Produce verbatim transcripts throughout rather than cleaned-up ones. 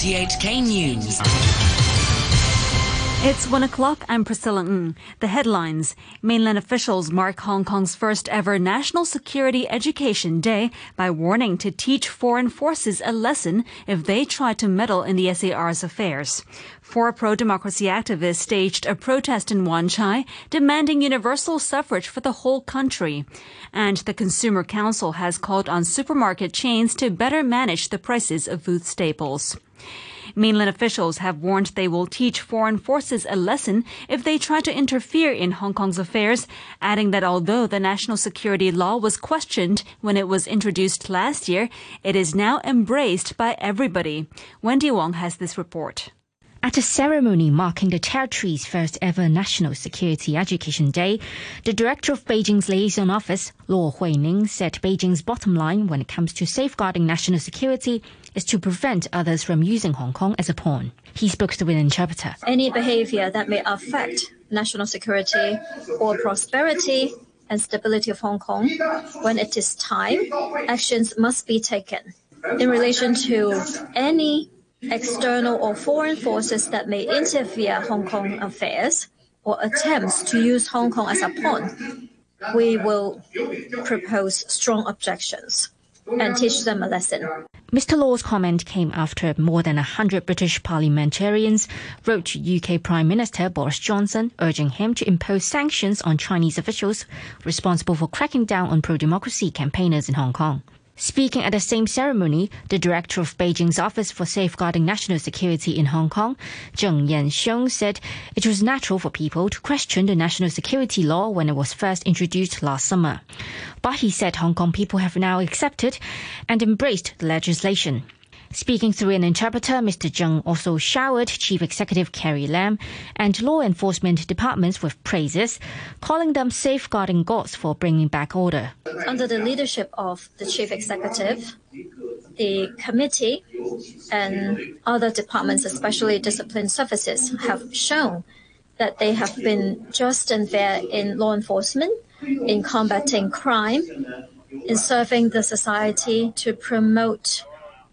R T H K News. It's one o'clock. I'm Priscilla Ng. The headlines. Mainland officials mark Hong Kong's first ever National Security Education Day by warning to teach foreign forces a lesson if they try to meddle in the S A R's affairs. Four pro-democracy activists staged a protest in Wan Chai, demanding universal suffrage for the whole country. And the Consumer Council has called on supermarket chains to better manage the prices of food staples. Mainland officials have warned they will teach foreign forces a lesson if they try to interfere in Hong Kong's affairs, adding that although the national security law was questioned when it was introduced last year, it is now embraced by everybody. Wendy Wong has this report. At a ceremony marking the territory's first ever National Security Education Day, the director of Beijing's liaison office, Luo Huining, said Beijing's bottom line when it comes to safeguarding national security is to prevent others from using Hong Kong as a pawn. He spoke to an interpreter. Any behavior that may affect national security or prosperity and stability of Hong Kong, when it is time, actions must be taken. In relation to any external or foreign forces that may interfere Hong Kong affairs or attempts to use Hong Kong as a pawn, we will propose strong objections and teach them a lesson. Mister Law's comment came after more than one hundred British parliamentarians wrote to U K Prime Minister Boris Johnson, urging him to impose sanctions on Chinese officials responsible for cracking down on pro-democracy campaigners in Hong Kong. Speaking at the same ceremony, the director of Beijing's Office for Safeguarding National Security in Hong Kong, Zheng Yanxiong, said it was natural for people to question the national security law when it was first introduced last summer. But he said Hong Kong people have now accepted and embraced the legislation. Speaking through an interpreter, Mister Zheng also showered Chief Executive Carrie Lam and law enforcement departments with praises, calling them safeguarding gods for bringing back order. Under the leadership of the Chief Executive, the committee and other departments, especially discipline services, have shown that they have been just and fair in law enforcement, in combating crime, in serving the society to promote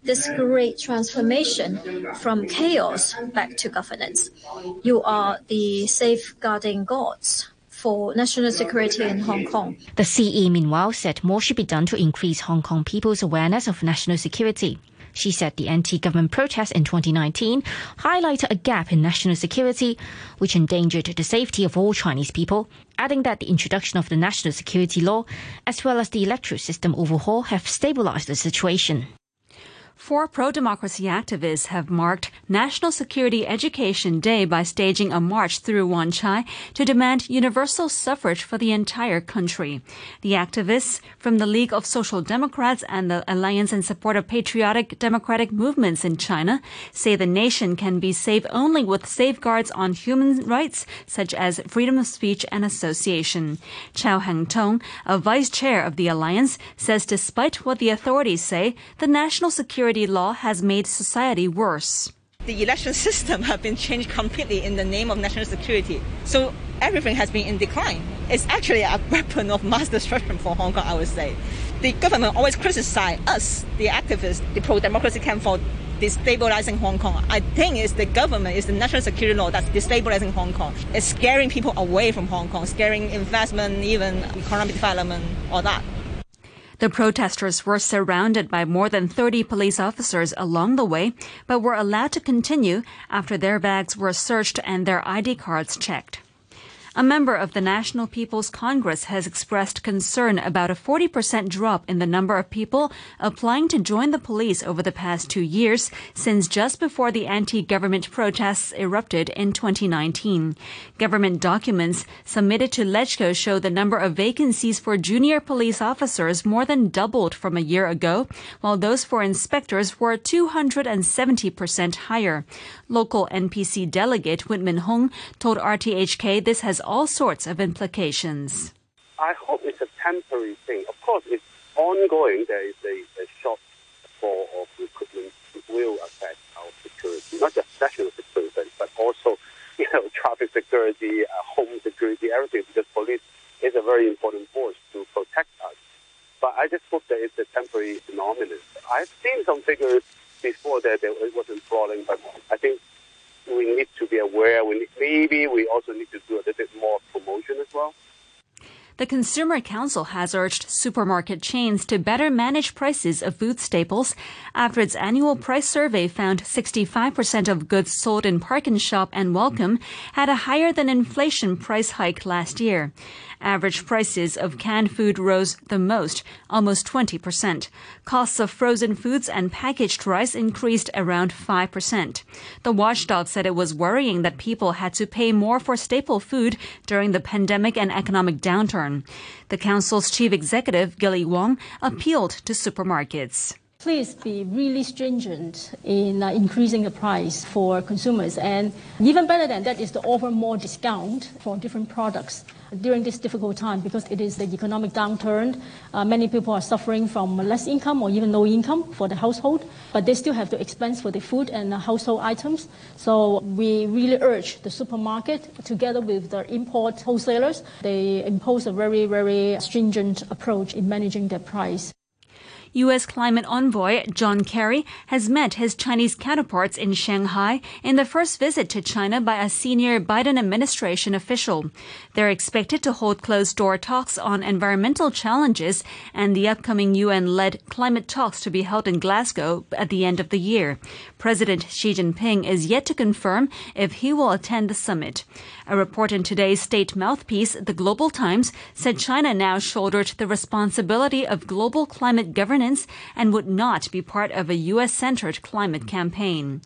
this great transformation from chaos back to governance. You are the safeguarding gods for national security in Hong Kong. The C E, meanwhile, said more should be done to increase Hong Kong people's awareness of national security. She said the anti-government protests in twenty nineteen highlighted a gap in national security, which endangered the safety of all Chinese people, adding that the introduction of the national security law, as well as the electoral system overhaul, have stabilized the situation. Four pro-democracy activists have marked National Security Education Day by staging a march through Wan Chai to demand universal suffrage for the entire country. The activists from the League of Social Democrats and the Alliance in Support of Patriotic Democratic Movements in China say the nation can be safe only with safeguards on human rights such as freedom of speech and association. Chow Hang-tung, a vice chair of the Alliance, says despite what the authorities say, the National Security Law has made society worse. The election system has been changed completely in the name of national security. So everything has been in decline. It's actually a weapon of mass destruction for Hong Kong, I would say. The government always criticizes us, the activists, the pro-democracy camp, for destabilizing Hong Kong. I think it's the government, it's the national security law that's destabilizing Hong Kong. It's scaring people away from Hong Kong, scaring investment, even economic development, all that. The protesters were surrounded by more than thirty police officers along the way, but were allowed to continue after their bags were searched and their I D cards checked. A member of the National People's Congress has expressed concern about a forty percent drop in the number of people applying to join the police over the past two years, since just before the anti-government protests erupted in twenty nineteen. Government documents submitted to LegCo show the number of vacancies for junior police officers more than doubled from a year ago, while those for inspectors were two hundred seventy percent higher. Local N P C delegate Whitman Hong told R T H K this has all sorts of implications. I hope it's a temporary thing. Of course, it's ongoing. There is a, a shortfall of recruitment. It will affect our security, not just national security, but also, you know, traffic security, uh, home security, everything, because police is a very important force to protect us. But I just hope that it's a temporary phenomenon. I've seen some figures before that there wasn't brawling, but I think we need to be aware. We need, maybe we also need to do a little bit more promotion as well. The Consumer Council has urged supermarket chains to better manage prices of food staples after its annual price survey found sixty-five percent of goods sold in Park and Shop and Welcome had a higher than inflation price hike last year. Average prices of canned food rose the most, almost twenty percent. Costs of frozen foods and packaged rice increased around five percent. The watchdog said it was worrying that people had to pay more for staple food during the pandemic and economic downturn. The council's chief executive, Gilly Wong, appealed to supermarkets. Please be really stringent in uh, increasing the price for consumers. And even better than that is to offer more discount for different products during this difficult time, because it is the economic downturn. Uh, many people are suffering from less income or even no income for the household, but they still have to expense for the food and uh, household items. So we really urge the supermarket, together with the import wholesalers, they impose a very, very stringent approach in managing their price. U S climate envoy John Kerry has met his Chinese counterparts in Shanghai in the first visit to China by a senior Biden administration official. They're expected to hold closed-door talks on environmental challenges and the upcoming U N-led climate talks to be held in Glasgow at the end of the year. President Xi Jinping is yet to confirm if he will attend the summit. A report in today's state mouthpiece, The Global Times, said China now shouldered the responsibility of global climate governance and would not be part of a U S-centered climate campaign.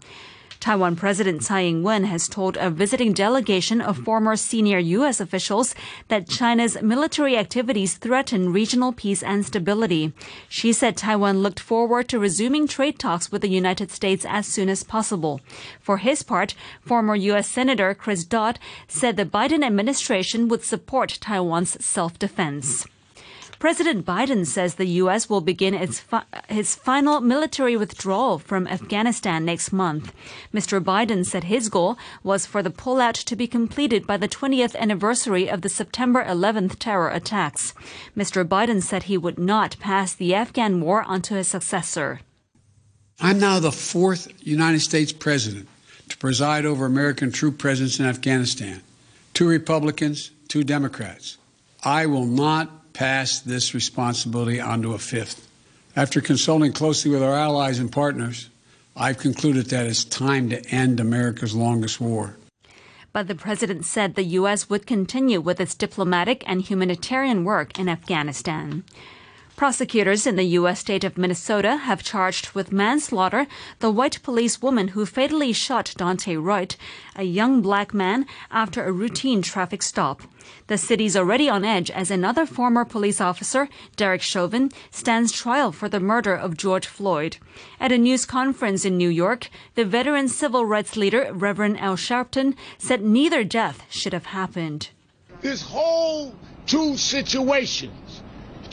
Taiwan President Tsai Ing-wen has told a visiting delegation of former senior U S officials that China's military activities threaten regional peace and stability. She said Taiwan looked forward to resuming trade talks with the United States as soon as possible. For his part, former U S Senator Chris Dodd said the Biden administration would support Taiwan's self-defense. President Biden says the U S will begin its fi- his final military withdrawal from Afghanistan next month. Mister Biden said his goal was for the pullout to be completed by the twentieth anniversary of the September eleventh terror attacks. Mister Biden said he would not pass the Afghan war onto his successor. I'm now the fourth United States president to preside over American troop presence in Afghanistan. Two Republicans, two Democrats. I will not pass this responsibility onto a fifth. After consulting closely with our allies and partners, I've concluded that it's time to end America's longest war. But the president said the U S would continue with its diplomatic and humanitarian work in Afghanistan. Prosecutors in the U S state of Minnesota have charged with manslaughter the white police woman who fatally shot Daunte Wright, a young black man, after a routine traffic stop. The city's already on edge as another former police officer, Derek Chauvin, stands trial for the murder of George Floyd. At a news conference in New York, the veteran civil rights leader, Reverend Al Sharpton, said neither death should have happened. This whole two situations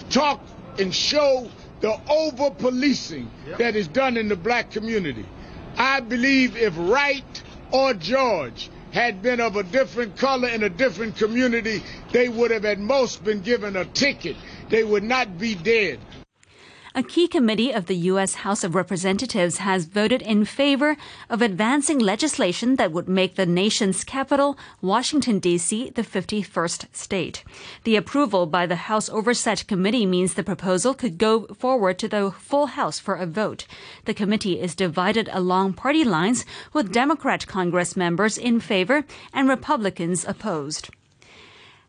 talk and show the over-policing that is done in the black community. I believe if Wright or George had been of a different color in a different community, they would have at most been given a ticket. They would not be dead. A key committee of the U S House of Representatives has voted in favor of advancing legislation that would make the nation's capital, Washington, D C, the fifty-first state. The approval by the House Oversight Committee means the proposal could go forward to the full House for a vote. The committee is divided along party lines, with Democrat Congress members in favor and Republicans opposed.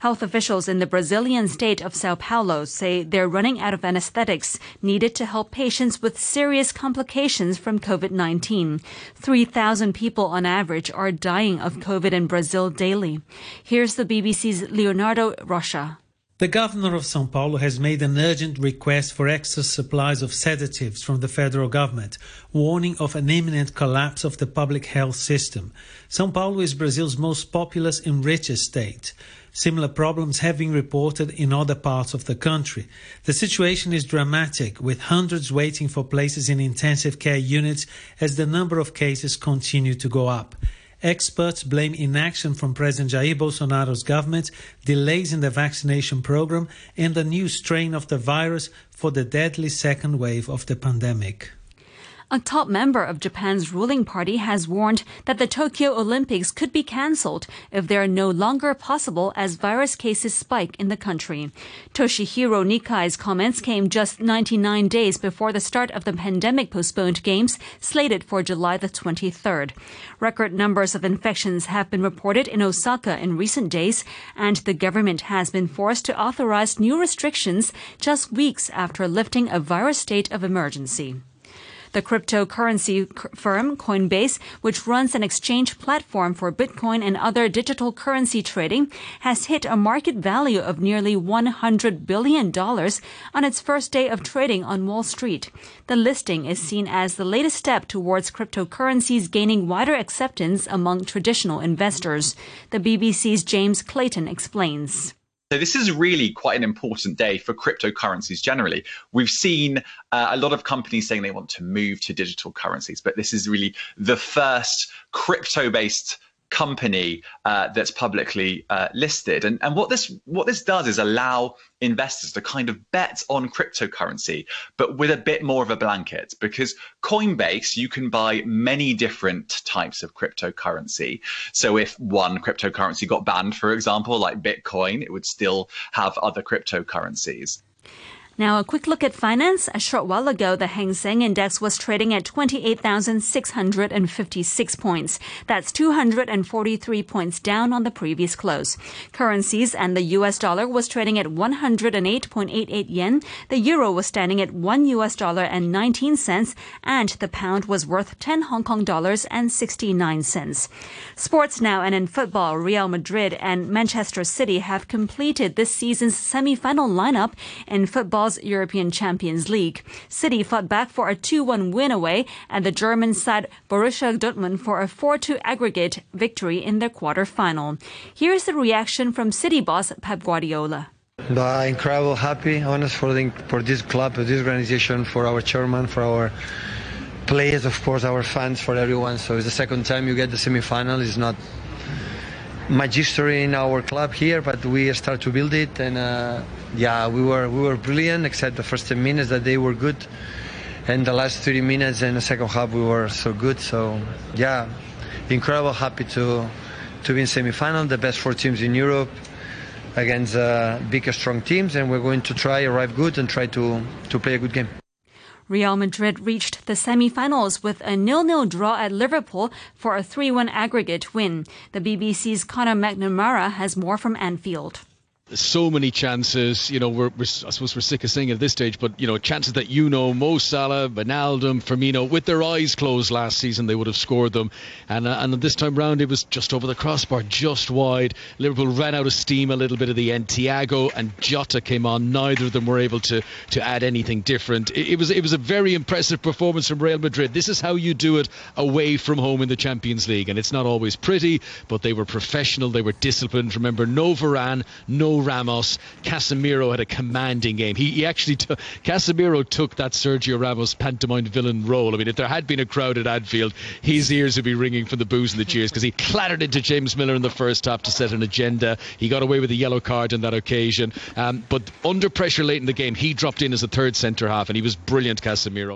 Health officials in the Brazilian state of Sao Paulo say they're running out of anesthetics needed to help patients with serious complications from COVID nineteen. three thousand people on average are dying of COVID in Brazil daily. Here's the B B C's Leonardo Rocha. The governor of Sao Paulo has made an urgent request for extra supplies of sedatives from the federal government, warning of an imminent collapse of the public health system. Sao Paulo is Brazil's most populous and richest state. Similar problems have been reported in other parts of the country. The situation is dramatic, with hundreds waiting for places in intensive care units as the number of cases continue to go up. Experts blame inaction from President Jair Bolsonaro's government, delays in the vaccination program, and a new strain of the virus for the deadly second wave of the pandemic. A top member of Japan's ruling party has warned that the Tokyo Olympics could be cancelled if they are no longer possible as virus cases spike in the country. Toshihiro Nikai's comments came just ninety-nine days before the start of the pandemic-postponed games slated for July the twenty-third. Record numbers of infections have been reported in Osaka in recent days, and the government has been forced to authorize new restrictions just weeks after lifting a virus state of emergency. The cryptocurrency firm Coinbase, which runs an exchange platform for Bitcoin and other digital currency trading, has hit a market value of nearly one hundred billion dollars on its first day of trading on Wall Street. The listing is seen as the latest step towards cryptocurrencies gaining wider acceptance among traditional investors. The B B C's James Clayton explains. So this is really quite an important day for cryptocurrencies generally. We've seen uh, a lot of companies saying they want to move to digital currencies, but this is really the first crypto-based company uh, that's publicly uh, listed. And, and what this what this does is allow investors to kind of bet on cryptocurrency, but with a bit more of a blanket, because Coinbase, you can buy many different types of cryptocurrency. So if one cryptocurrency got banned, for example, like Bitcoin, it would still have other cryptocurrencies. Now, a quick look at finance. A short while ago, the Hang Seng Index was trading at twenty-eight thousand six hundred fifty-six points. That's two hundred forty-three points down on the previous close. Currencies and the U S dollar was trading at one hundred eight point eight eight yen. The euro was standing at one U S dollar and nineteen cents, and the pound was worth ten Hong Kong dollars and sixty-nine cents. Sports now, and in football, Real Madrid and Manchester City have completed this season's semi-final lineup in football European Champions League. City fought back for a two one win away and the German side Borussia Dortmund for a four two aggregate victory in their quarter-final. Here's the reaction from City boss Pep Guardiola. The incredible happy, honest for, the, for this club, for this organization, for our chairman, for our players, of course, our fans, for everyone. So it's the second time you get the semi-final. It's not much history in our club here, but we start to build it, and uh, yeah, we were we were brilliant, except the first ten minutes that they were good, and the last thirty minutes and the second half we were so good. So yeah, incredible, happy to to be in semi-final, the best four teams in Europe against uh, big strong teams, and we're going to try arrive good and try to to play a good game. Real Madrid reached the semi-finals with a nil nil draw at Liverpool for a three one aggregate win. The B B C's Conor McNamara has more from Anfield. So many chances, you know, we're, we're, I suppose we're sick of saying it at this stage, but, you know, chances that, you know, Mo Salah, Wijnaldum, Firmino, with their eyes closed last season, they would have scored them. And uh, and this time round, it was just over the crossbar, just wide. Liverpool ran out of steam a little bit at the end. Thiago and Jota came on. Neither of them were able to, to add anything different. It, it was it was a very impressive performance from Real Madrid. This is how you do it away from home in the Champions League. And it's not always pretty, but they were professional. They were disciplined. Remember, no Varane, no Ramos. Casemiro had a commanding game. He, he actually took, Casemiro took that Sergio Ramos pantomime villain role. I mean, if there had been a crowd at Anfield, his ears would be ringing from the boos and the cheers, because he clattered into James Milner in the first half to set an agenda. He got away with a yellow card on that occasion. Um, but under pressure late in the game, he dropped in as a third centre half, and he was brilliant, Casemiro.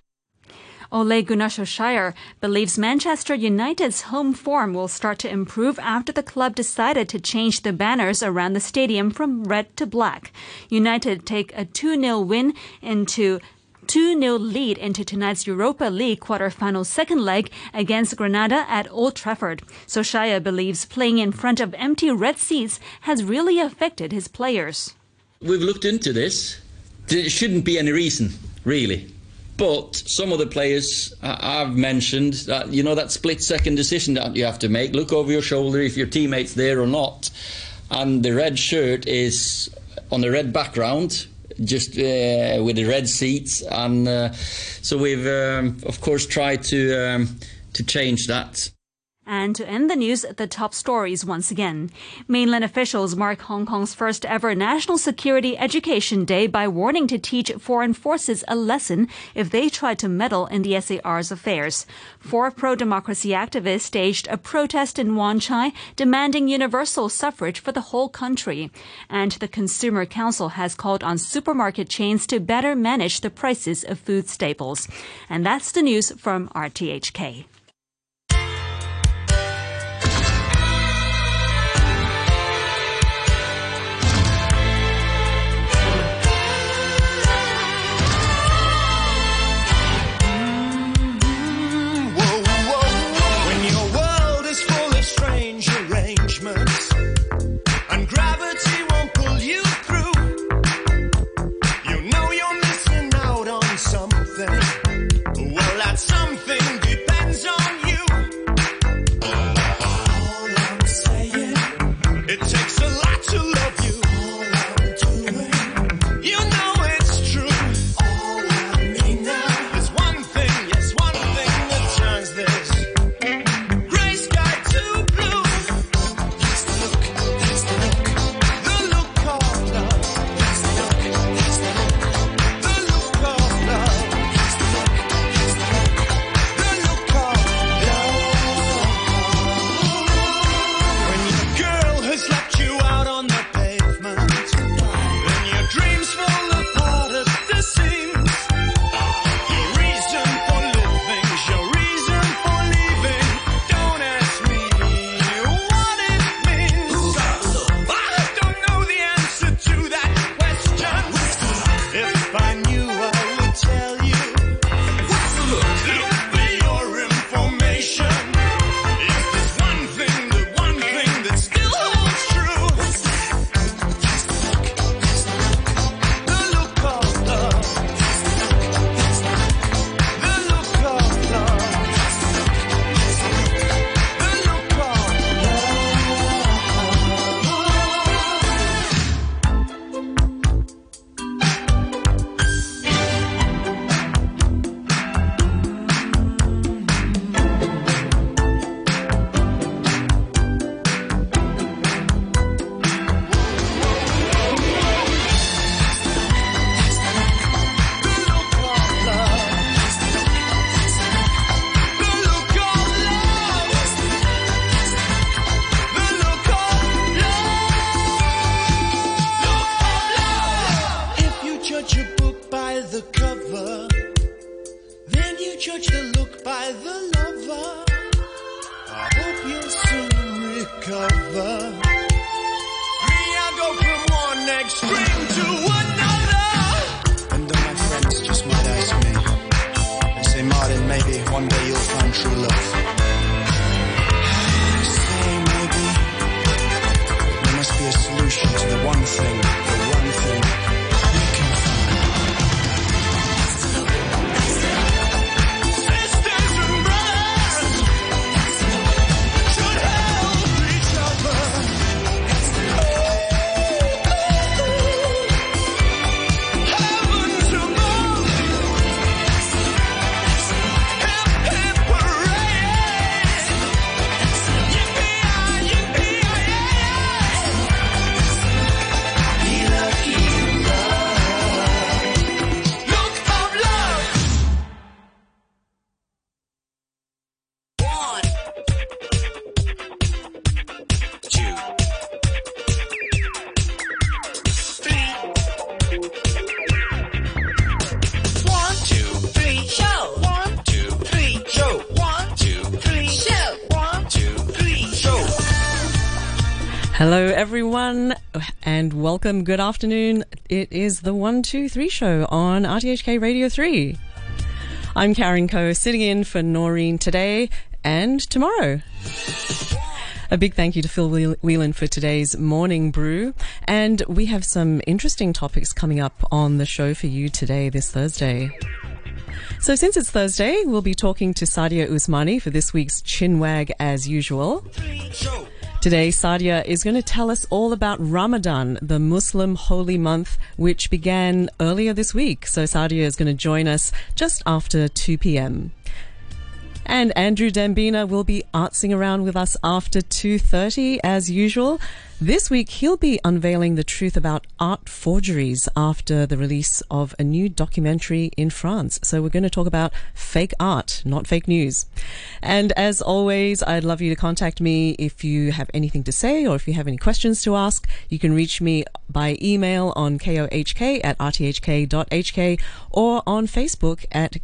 Ole Gunnar Solskjaer believes Manchester United's home form will start to improve after the club decided to change the banners around the stadium from red to black. United take a two nil win into two nil lead into tonight's Europa League quarter-final second leg against Granada at Old Trafford. Solskjaer believes playing in front of empty red seats has really affected his players. We've looked into this. There shouldn't be any reason, really. But some of the players I've mentioned, that, you know, that split-second decision that you have to make, look over your shoulder if your teammate's there or not, and the red shirt is on a red background, just uh, with the red seats, and uh, so we've, um, of course, tried to um, to change that. And to end the news, the top stories once again. Mainland officials mark Hong Kong's first ever National Security Education Day by warning to teach foreign forces a lesson if they try to meddle in the S A R's affairs. Four pro-democracy activists staged a protest in Wan Chai demanding universal suffrage for the whole country. And the Consumer Council has called on supermarket chains to better manage the prices of food staples. And that's the news from R T H K. Hello everyone and welcome. Good afternoon. It is the one two three show on R T H K Radio three. I'm Karen Coe, sitting in for Noreen today and tomorrow. A big thank you to Phil Whelan for today's morning brew. And we have some interesting topics coming up on the show for you today, this Thursday. So since it's Thursday, we'll be talking to Sadia Usmani for this week's Chinwag as usual. Today, Sadia is going to tell us all about Ramadan, the Muslim holy month, which began earlier this week. So Sadia is going to join us just after two p.m. And Andrew Dambina will be artsing around with us after two thirty as usual. This week, he'll be unveiling the truth about art forgeries after the release of a new documentary in France. So we're going to talk about fake art, not fake news. And as always, I'd love you to contact me if you have anything to say or if you have any questions to ask. You can reach me by email on kohk at r t h k dot h k or on Facebook at